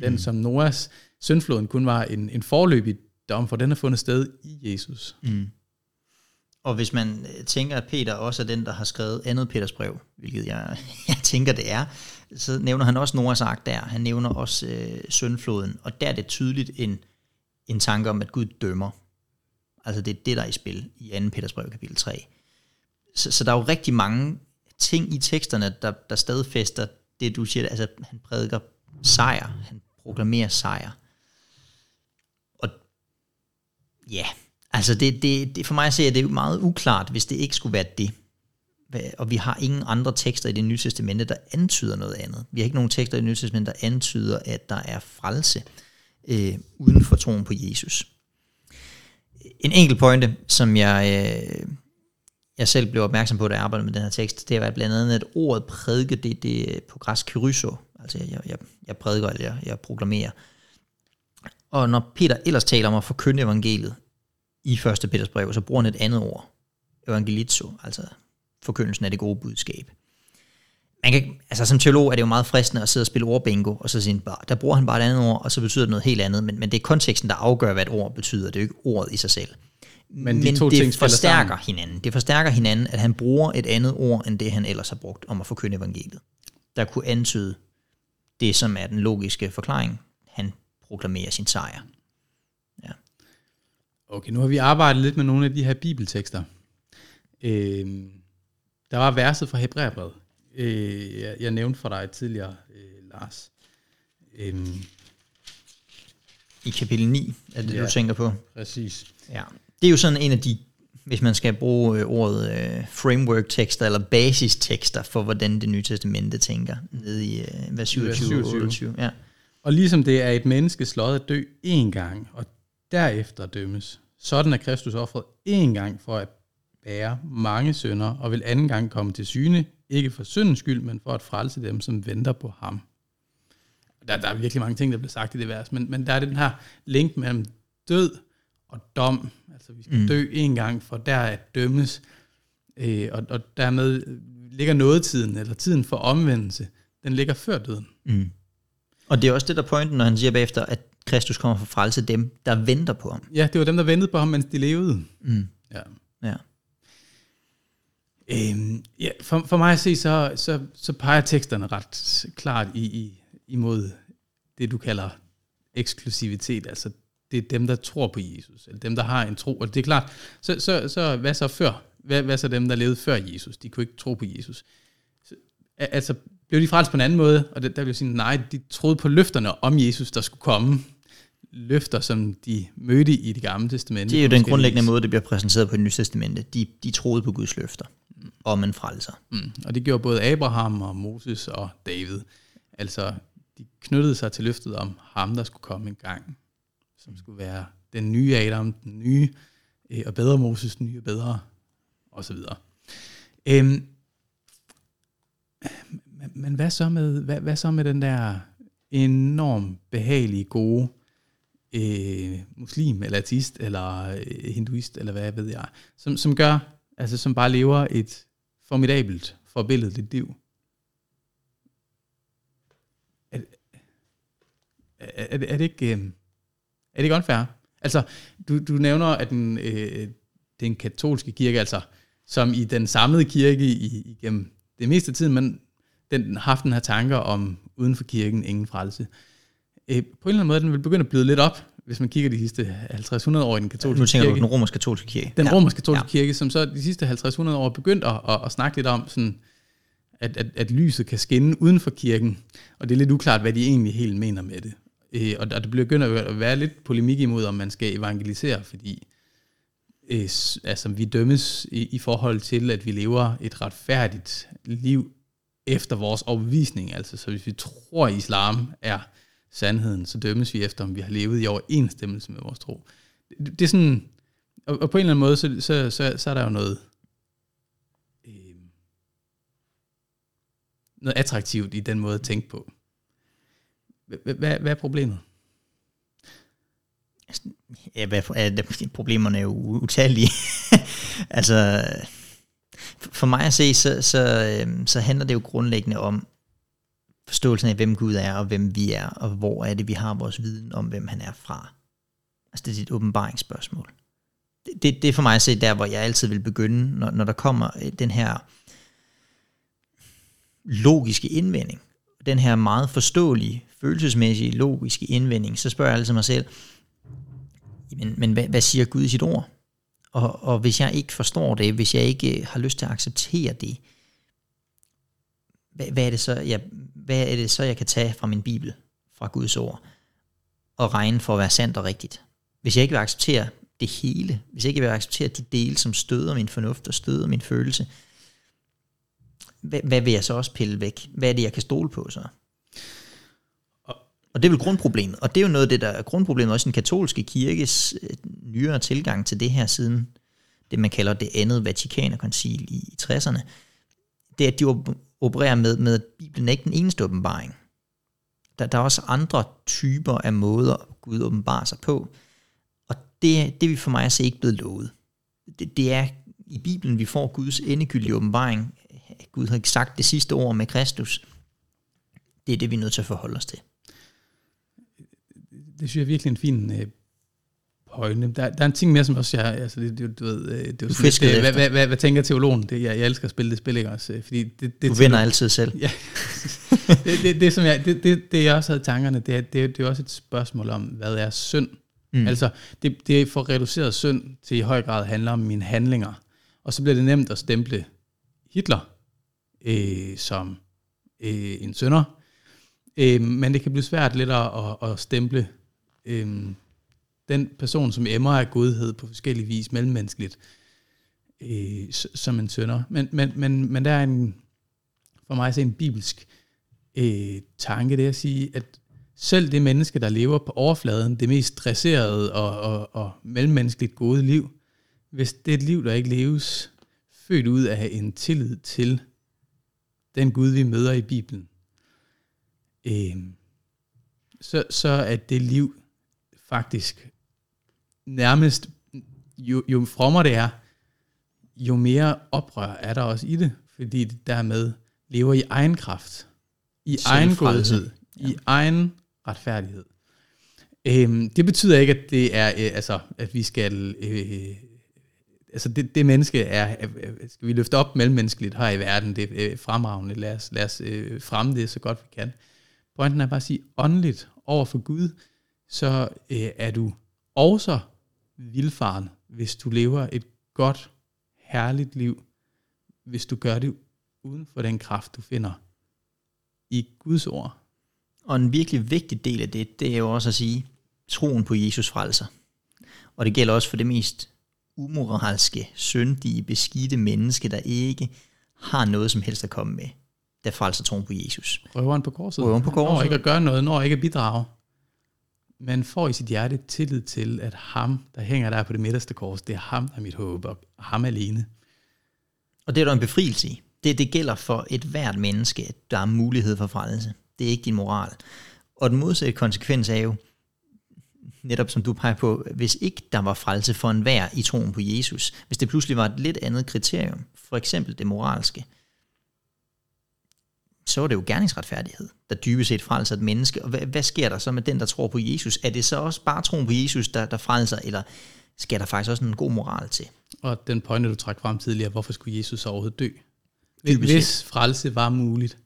den som Noahs syndfloden kun var en forløbig dom, for den har fundet sted i Jesus. Og hvis man tænker, at Peter også er den, der har skrevet andet Peters brev, hvilket jeg tænker, det er, så nævner han også Noahs ark der. Han nævner også syndfloden, og der er det tydeligt en tanke om, at Gud dømmer. Altså det er det, der er i spil i 2. Peters brev, kapitel 3. Så der er jo rigtig mange ting i teksterne, der stadfæster det, du siger. Altså han prædiker sejr, han proklamerer sejr. Og ja... Altså det for mig at se, at det er meget uklart, hvis det ikke skulle være det. og vi har ingen andre tekster i Det Nye Testamente, der antyder noget andet. Vi har ikke nogen tekster i Det Nye Testamente, der antyder, at der er frelse uden for troen på Jesus. En enkelt pointe, som jeg selv blev opmærksom på, da jeg arbejdede med den her tekst, det var blandt andet, at ordet prædike, det er på græsk kyryso, altså jeg prædiker, eller jeg proklamerer. Og når Peter ellers taler om at forkynde evangeliet i 1. Peters brev, så bruger han et andet ord, evangelizo, altså forkyndelsen af det gode budskab. Man kan, altså som teolog er det jo meget fristende at sidde og spille ordbingo, og så sige, der bruger han bare et andet ord, og så betyder det noget helt andet, men det er konteksten, der afgør, hvad et ord betyder, det er jo ikke ordet i sig selv. Men det forstærker hinanden. Det forstærker hinanden, at han bruger et andet ord, end det han ellers har brugt om at forkynde evangeliet. Der kunne antyde det, som er den logiske forklaring. Han proklamerer sin sejr. Ja. Okay, nu har vi arbejdet lidt med nogle af de her bibeltekster. Der var verset fra Hebræerbrevet. Jeg nævnte for dig tidligere, Lars. I kapitel 9 er det, du tænker på? Præcis. Ja. Det er jo sådan en af de, hvis man skal bruge ordet framework-tekster eller basistekster for, hvordan Det Nye Testamente tænker, nede i vers 27. Ja. Og ligesom det er et menneskes lod at dø én gang, og derefter dømmes, sådan er Kristus offret én gang for at bære mange synder, og vil anden gang komme til syne, ikke for syndens skyld, men for at frelse dem, som venter på ham. Der er virkelig mange ting, der bliver sagt i det vers, men der er den her link mellem død og dom. Altså vi skal dø en gang, for der at dømmes. Og dermed ligger nådetiden, eller tiden for omvendelse, den ligger før døden. Mm. Og det er også det, der pointen, når han siger bagefter, at Kristus kommer for at frelse dem, der venter på ham. Ja, det var dem, der ventede på ham, mens de levede. Mm. Ja. For mig at se, så peger teksterne ret klart imod det, du kalder eksklusivitet, altså det er dem, der tror på Jesus, eller dem, der har en tro, og det er klart, så hvad så før? Hvad så dem, der levede før Jesus? De kunne ikke tro på Jesus. Altså, blev de frelst på en anden måde, og der blev jeg sige, nej, de troede på løfterne om Jesus, der skulle komme. Løfter, som de mødte i Det Gamle Testamente. Det er jo den grundlæggende måde, det bliver præsenteret på Det Nye Testamente. De troede på Guds løfter, og man frelser. Mm. Og det gjorde både Abraham og Moses og David. Altså, de knyttede sig til løftet om ham, der skulle komme en gang, som skulle være den nye Adam, den nye og bedre Moses, den nye og bedre, osv. Men hvad så med den der enormt behagelige, gode muslim, eller ateist, eller hinduist, eller hvad ved jeg, som gør, altså som bare lever et formidabelt, forbilledeligt liv? Er det ikke unfair? Altså, du nævner, at den katolske kirke, altså, som i den samlede kirke igennem det meste af tiden, men den har haft den her tanker om, uden for kirken, ingen frelse. På en eller anden måde, den vil begynde at bløde lidt op, hvis man kigger de sidste 50-100 år i den katolske kirke. Nu tænker du den romersk-katolske kirke. Den romersk-katolske kirke, som så de sidste 50-100 år begyndt at snakke lidt om, sådan, at lyset kan skinne uden for kirken, og det er lidt uklart, hvad de egentlig helt mener med det. Og det begynder at være lidt polemik imod, om man skal evangelisere, fordi altså, vi dømmes i forhold til, at vi lever et retfærdigt liv efter vores overbevisning. Altså, så hvis vi tror, at islam er sandheden, så dømmes vi efter, om vi har levet i overensstemmelse med vores tro. Det er sådan, og på en eller anden måde, så er der jo noget attraktivt i den måde at tænke på. Hvad er problemet? Ja, problemerne er jo utallige. Altså, for mig at se, så handler det jo grundlæggende om forståelsen af, hvem Gud er, og hvem vi er, og hvor er det, vi har vores viden om, hvem han er fra. Altså, det er et åbenbaringsspørgsmål. Det er for mig at se der, hvor jeg altid vil begynde, når der kommer den her logiske indvending, den her meget forståelige, følelsesmæssige, logiske indvending, så spørger jeg altid mig selv, men hvad siger Gud i sit ord? Og hvis jeg ikke forstår det, hvis jeg ikke har lyst til at acceptere det, hvad er det så, jeg kan tage fra min Bibel, fra Guds ord, og regne for at være sandt og rigtigt? Hvis jeg ikke vil acceptere det hele, hvis jeg ikke vil acceptere de dele, som støder min fornuft og støder min følelse, hvad vil jeg så også pille væk? Hvad er det, jeg kan stole på så? Og det er vel grundproblemet. Og det er jo noget af det, der er grundproblemet også i den katolske kirkes nyere tilgang til det her siden det, man kalder det andet Vatikanerkoncil i 60'erne. Det er, at de opererer med, at Bibelen er ikke den eneste åbenbaring. Der er også andre typer af måder, Gud åbenbarer sig på. Og det vi for mig at se ikke blevet lovet. Det er i Bibelen, vi får Guds endegyldige åbenbaring. Gud har ikke sagt det sidste ord med Kristus. Det er det, vi er nødt til at forholde os til. Det synes jeg er virkelig en fin pointe. Der er en ting mere, som også jeg... Altså, du ved, det er du fiskede lidt, efter. Hvad tænker teologen? Det, jeg elsker at spille det spil, ikke også? Fordi det du vinder altid selv. Ja. Det, jeg også havde tankerne, det er også et spørgsmål om, hvad er synd? Mm. Altså, det får reduceret synd til i høj grad handler om mine handlinger. Og så bliver det nemt at stemple Hitler som en synder. Men det kan blive svært lidt at stemple den person, som emmer af godhed på forskellige vis mellemmenneskeligt, som en synder. Men der er for mig en bibelsk tanke, det at sige, at selv det menneske, der lever på overfladen, det mest stresserede og mellemmenneskeligt gode liv, hvis det er et liv, der ikke leves, født ud af en tillid til den Gud, vi møder i Bibelen, så er det liv faktisk nærmest, jo frommere det er, jo mere oprør er der også i det, fordi det dermed lever i egen kraft, i egen godhed, i egen retfærdighed. Det betyder ikke, at det er at vi skal det menneske er, skal vi løfte op mellemmenneskeligt her i verden, det er fremragende, lad os fremme det så godt vi kan. Pointen er bare at sige, åndeligt over for Gud, så er du også vildfaren, hvis du lever et godt, herligt liv, hvis du gør det uden for den kraft, du finder i Guds ord. Og en virkelig vigtig del af det er jo også at sige, troen på Jesus frelser. Og det gælder også for det mest umoralske, syndige, beskidte menneske, der ikke har noget som helst at komme med. Der frelser troen på Jesus. Røveren på korset. Røveren på korset. Når ikke at gøre noget, når ikke at bidrage. Man får i sit hjerte tillid til, at ham, der hænger der på det midterste kors, det er ham, der er mit håb, og ham alene. Og det er der en befrielse i. Det gælder for et hvert menneske, at der er mulighed for frelse. Det er ikke din moral. Og den modsatte konsekvens er jo, netop som du peger på, hvis ikke der var frelse for enhver i troen på Jesus, hvis det pludselig var et lidt andet kriterium, for eksempel det moralske, så er det jo gerningsretfærdighed, der dybest set frelser et menneske. Og hvad sker der så med den, der tror på Jesus? Er det så også bare troen på Jesus, der frelser, eller skal der faktisk også en god moral til? Og den pointe, du trak frem tidligere, hvorfor skulle Jesus overhovedet dø? Hvis frelse var muligt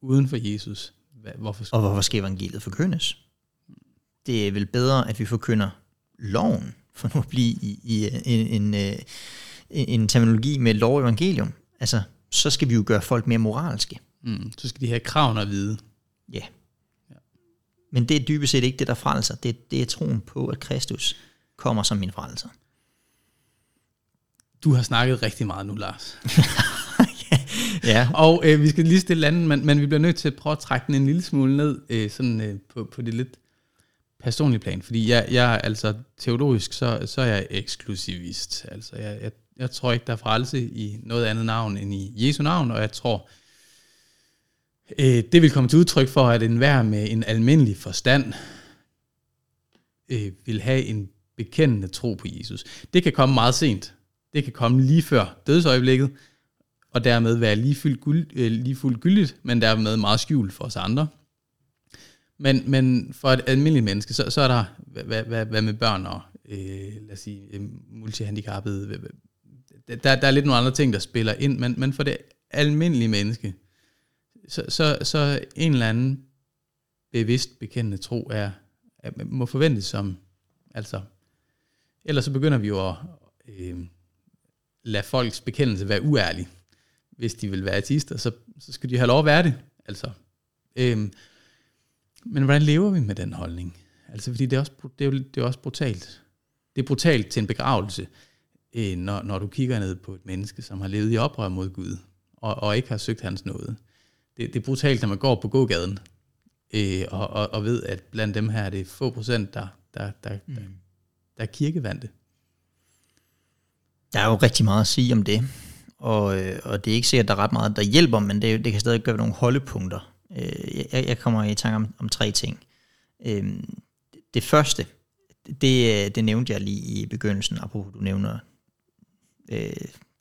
uden for Jesus, hvorfor skal evangeliet forkyndes? Det er vel bedre, at vi forkynder loven, for nu at blive i en terminologi med lov og evangelium. Altså, så skal vi jo gøre folk mere moralske. Så skal de have kravene at vide. Ja. Men det er dybest set ikke det, der frelser. Det er troen på, at Kristus kommer som min frelser. Du har snakket rigtig meget nu, Lars. Ja. Og vi skal lige stille andet, men vi bliver nødt til at prøve at trække den en lille smule ned på det lidt personlige plan. Fordi jeg altså teologisk, så er jeg eksklusivist. Altså, jeg tror ikke, der er frelse i noget andet navn end i Jesu navn, og jeg tror... Det vil komme til udtryk for, at enhver med en almindelig forstand vil have en bekendende tro på Jesus. Det kan komme meget sent. Det kan komme lige før dødsøjeblikket, og dermed være lige fuldt gyldigt, men dermed meget skjult for os andre. Men for et almindeligt menneske, så er der, hvad med børn og lad os sige, multihandicappede? Der er lidt nogle andre ting, der spiller ind, men for det almindelige menneske, så en eller anden bevidst bekendende tro må forventes som, altså, ellers så begynder vi jo at lade folks bekendelse være uærlig. Hvis de vil være ateister, så skal de have lov at være det. Altså. Men hvordan lever vi med den holdning? Altså, fordi det er også brutalt. Det er brutalt til en begravelse, når du kigger ned på et menneske, som har levet i oprør mod Gud, og ikke har søgt hans nåde. Det er brutalt, når man går på gågaden og ved, at blandt dem her er det få procent, der er kirkevandte. Der er jo rigtig meget at sige om det, og det er ikke sikkert, at der er ret meget, der hjælper, men det kan stadig gøre nogle holdepunkter. Jeg kommer i tanke om tre ting. Det første, det nævnte jeg lige i begyndelsen, apropos du nævner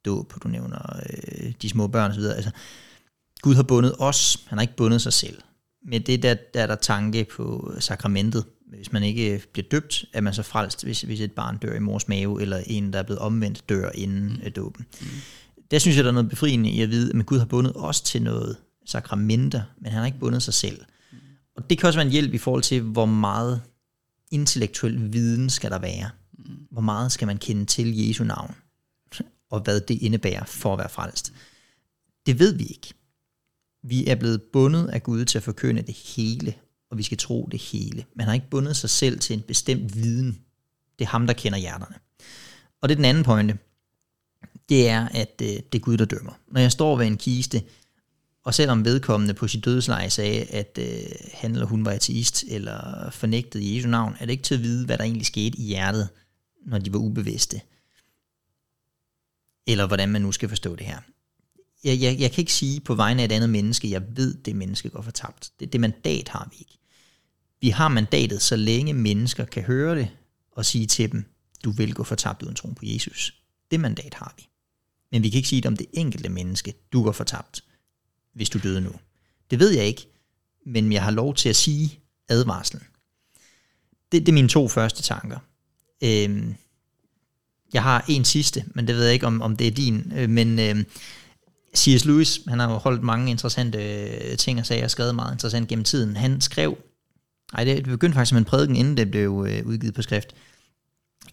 dåb, du nævner de små børn osv. Altså, Gud har bundet os, han har ikke bundet sig selv. Men det der tanke på sakramentet, hvis man ikke bliver døbt, er man så frelst, hvis et barn dør i mors mave, eller en, der er blevet omvendt, dør inden dåben. Der synes jeg, der er noget befriende i at vide, at Gud har bundet os til noget sakramenter, men han har ikke bundet sig selv. Og det kan også være en hjælp i forhold til, hvor meget intellektuel viden skal der være. Hvor meget skal man kende til Jesu navn, og hvad det indebærer for at være frelst. Det ved vi ikke. Vi er blevet bundet af Gud til at forkynde det hele, og vi skal tro det hele. Man har ikke bundet sig selv til en bestemt viden. Det er ham, der kender hjerterne. Og det er den anden pointe. Det er, at det er Gud, der dømmer. Når jeg står ved en kiste, og selvom vedkommende på sit dødsleje sagde, at han eller hun var ateist, eller fornægtede Jesu navn, er det ikke til at vide, hvad der egentlig skete i hjertet, når de var ubevidste. Eller hvordan man nu skal forstå det her. Jeg kan ikke sige på vegne af et andet menneske, jeg ved, det menneske går fortabt. Det mandat har vi ikke. Vi har mandatet, så længe mennesker kan høre det, og sige til dem, du vil gå fortabt uden troen på Jesus. Det mandat har vi. Men vi kan ikke sige det om det enkelte menneske, du går fortabt, hvis du døde nu. Det ved jeg ikke, men jeg har lov til at sige advarslen. Det er mine to første tanker. Jeg har en sidste, men det ved jeg ikke, om det er din, men... C.S. Lewis, han har jo holdt mange interessante ting og sager, og skrevet meget interessant gennem tiden. Han skrev, det begyndte faktisk med en prædiken, inden det blev udgivet på skrift,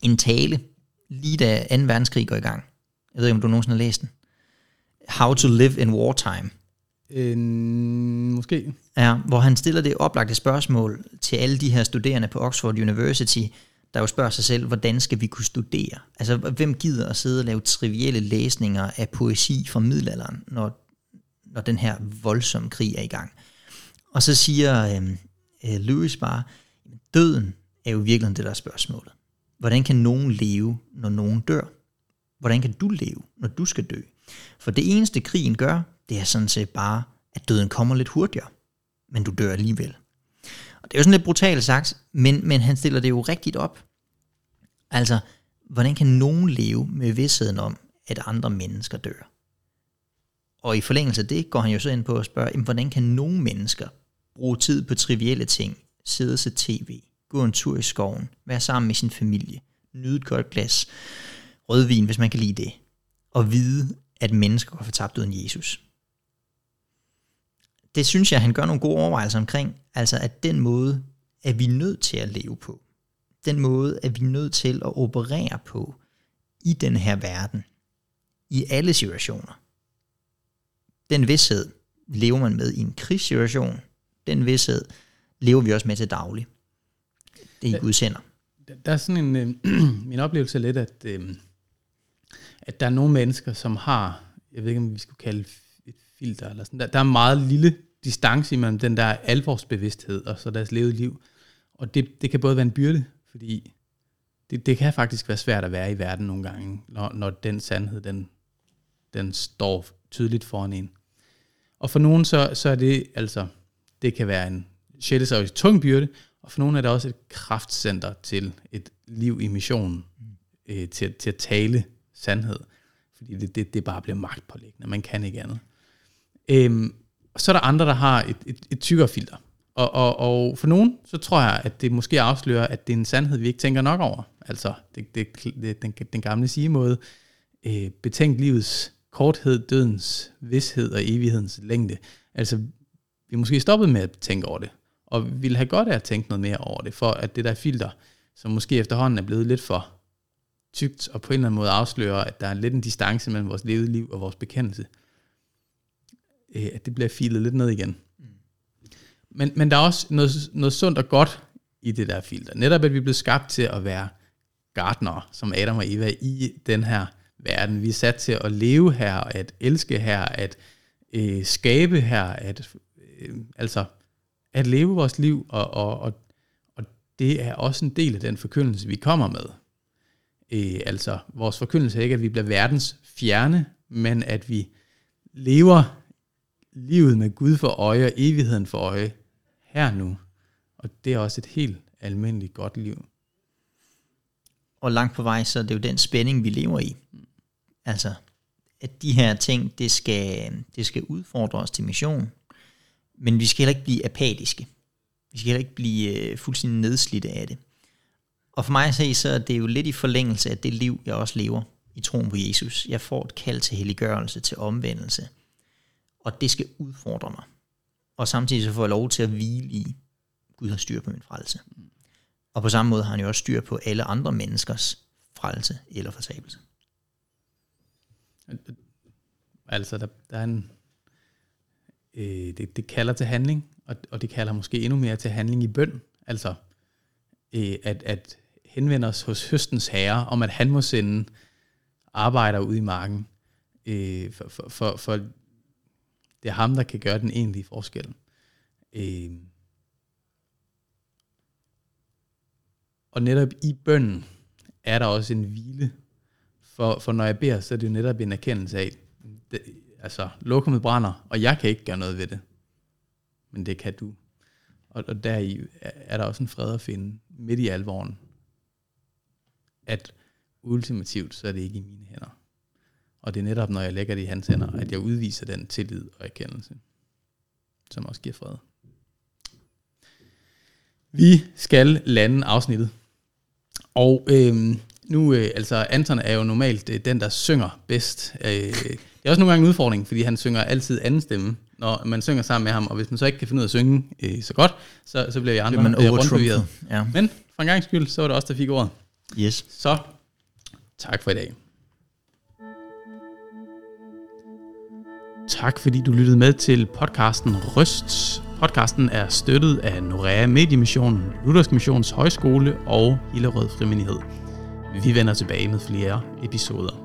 en tale, lige da 2. verdenskrig går i gang. Jeg ved ikke, om du nogensinde har læst den. How to live in wartime. Måske. Ja, hvor han stiller det oplagte spørgsmål til alle de her studerende på Oxford University, der jo spørger sig selv, hvordan skal vi kunne studere? Altså, hvem gider at sidde og lave trivielle læsninger af poesi fra middelalderen, når den her voldsomme krig er i gang? Og så siger Lewis bare, døden er jo virkelig det, der er spørgsmålet. Hvordan kan nogen leve, når nogen dør? Hvordan kan du leve, når du skal dø? For det eneste, krigen gør, det er sådan set bare, at døden kommer lidt hurtigere, men du dør alligevel. Og det er jo sådan lidt brutalt sagt, men han stiller det jo rigtigt op. Altså, hvordan kan nogen leve med vidstheden om, at andre mennesker dør? Og i forlængelse af det, går han jo så ind på at spørge, jamen, hvordan kan nogle mennesker bruge tid på trivielle ting, sidde og se tv, gå en tur i skoven, være sammen med sin familie, nyde et godt glas rødvin, hvis man kan lide det, og vide, at mennesker går fortabt uden Jesus? Det synes jeg, han gør nogle gode overvejelser omkring, altså at den måde, at vi er nødt til at leve på, den måde, at vi er nødt til at operere på i den her verden, i alle situationer. Den vished lever man med i en krigssituation, den vished lever vi også med til daglig. Det er i Guds hænder. Der er sådan en, min oplevelse lidt, at der er nogle mennesker, som har, jeg ved ikke, om vi skulle kalde filter eller sådan. Der er meget lille distance imellem den der alvorsbevidsthed og så deres levede liv. Og det kan både være en byrde, fordi det kan faktisk være svært at være i verden nogle gange, når den sandhed, den står tydeligt foran en. Og for nogen så er det altså, det kan være en sjældent tung byrde, og for nogen er det også et kraftcenter til et liv i missionen, til at tale sandhed. Fordi det bare bliver magtpåliggende, man kan ikke andet. Så er der andre, der har et tykkere filter. Og for nogen, så tror jeg, at det måske afslører, at det er en sandhed, vi ikke tænker nok over. Altså, den gamle sigemåde, betænk livets korthed, dødens vished og evighedens længde. Altså, vi er måske stoppet med at tænke over det, og ville have godt af at tænke noget mere over det, for at det der filter, som måske efterhånden er blevet lidt for tykt, og på en eller anden måde afslører, at der er lidt en distance mellem vores levede liv og vores bekendelse, at det bliver filet lidt ned igen. Men der er også noget sundt og godt i det der filter. Netop at vi blev skabt til at være gartnere, som Adam og Eva, i den her verden. Vi er sat til at leve her, at elske her, at skabe her, at leve vores liv, og det er også en del af den forkyndelse, vi kommer med. Vores forkyndelse er ikke, at vi bliver verdens fjerne, men at vi lever livet med Gud for øje og evigheden for øje her nu. Og det er også et helt almindeligt godt liv. Og langt på vej, så er det jo den spænding, vi lever i. Altså, at de her ting, det skal udfordre os til mission. Men vi skal heller ikke blive apatiske. Vi skal heller ikke blive fuldstændig nedslidte af det. Og for mig at se, så er det jo lidt i forlængelse af det liv, jeg også lever i troen på Jesus. Jeg får et kald til helliggørelse, til omvendelse. Og det skal udfordre mig. Og samtidig så får jeg lov til at hvile i, Gud har styr på min frelse. Og på samme måde har han jo også styr på alle andre menneskers frelse eller fortabelse. Altså, der er en... Det kalder til handling, og det kalder måske endnu mere til handling i bøn. Altså, at henvende os hos høstens herre, om at han må sende arbejdere ud i marken. For det er ham, der kan gøre den egentlige forskel. Og netop i bønnen er der også en hvile. For når jeg beder, så er det jo netop en erkendelse af, lokummet brænder, og jeg kan ikke gøre noget ved det. Men det kan du. Og deri er der også en fred at finde midt i alvoren. At ultimativt, så er det ikke i mine hænder. Og det er netop, når jeg lægger det i hans hænder, at jeg udviser den tillid og erkendelse, som også giver fred. Vi skal lande afsnittet. Og Anton er jo normalt den, der synger bedst. Det er også nogle gange en udfordring, fordi han synger altid anden stemme, når man synger sammen med ham. Og hvis man så ikke kan finde ud af at synge så godt, så bliver jeg andre rundbevirret. Ja. Men for en gang skyld, så var det også der fik ordet. Yes. Så tak for i dag. Tak fordi du lyttede med til podcasten Røsts. Podcasten er støttet af Norea Mediemissionen, Luthersk Missions Højskole og Hillerød Frimenighed. Vi vender tilbage med flere episoder.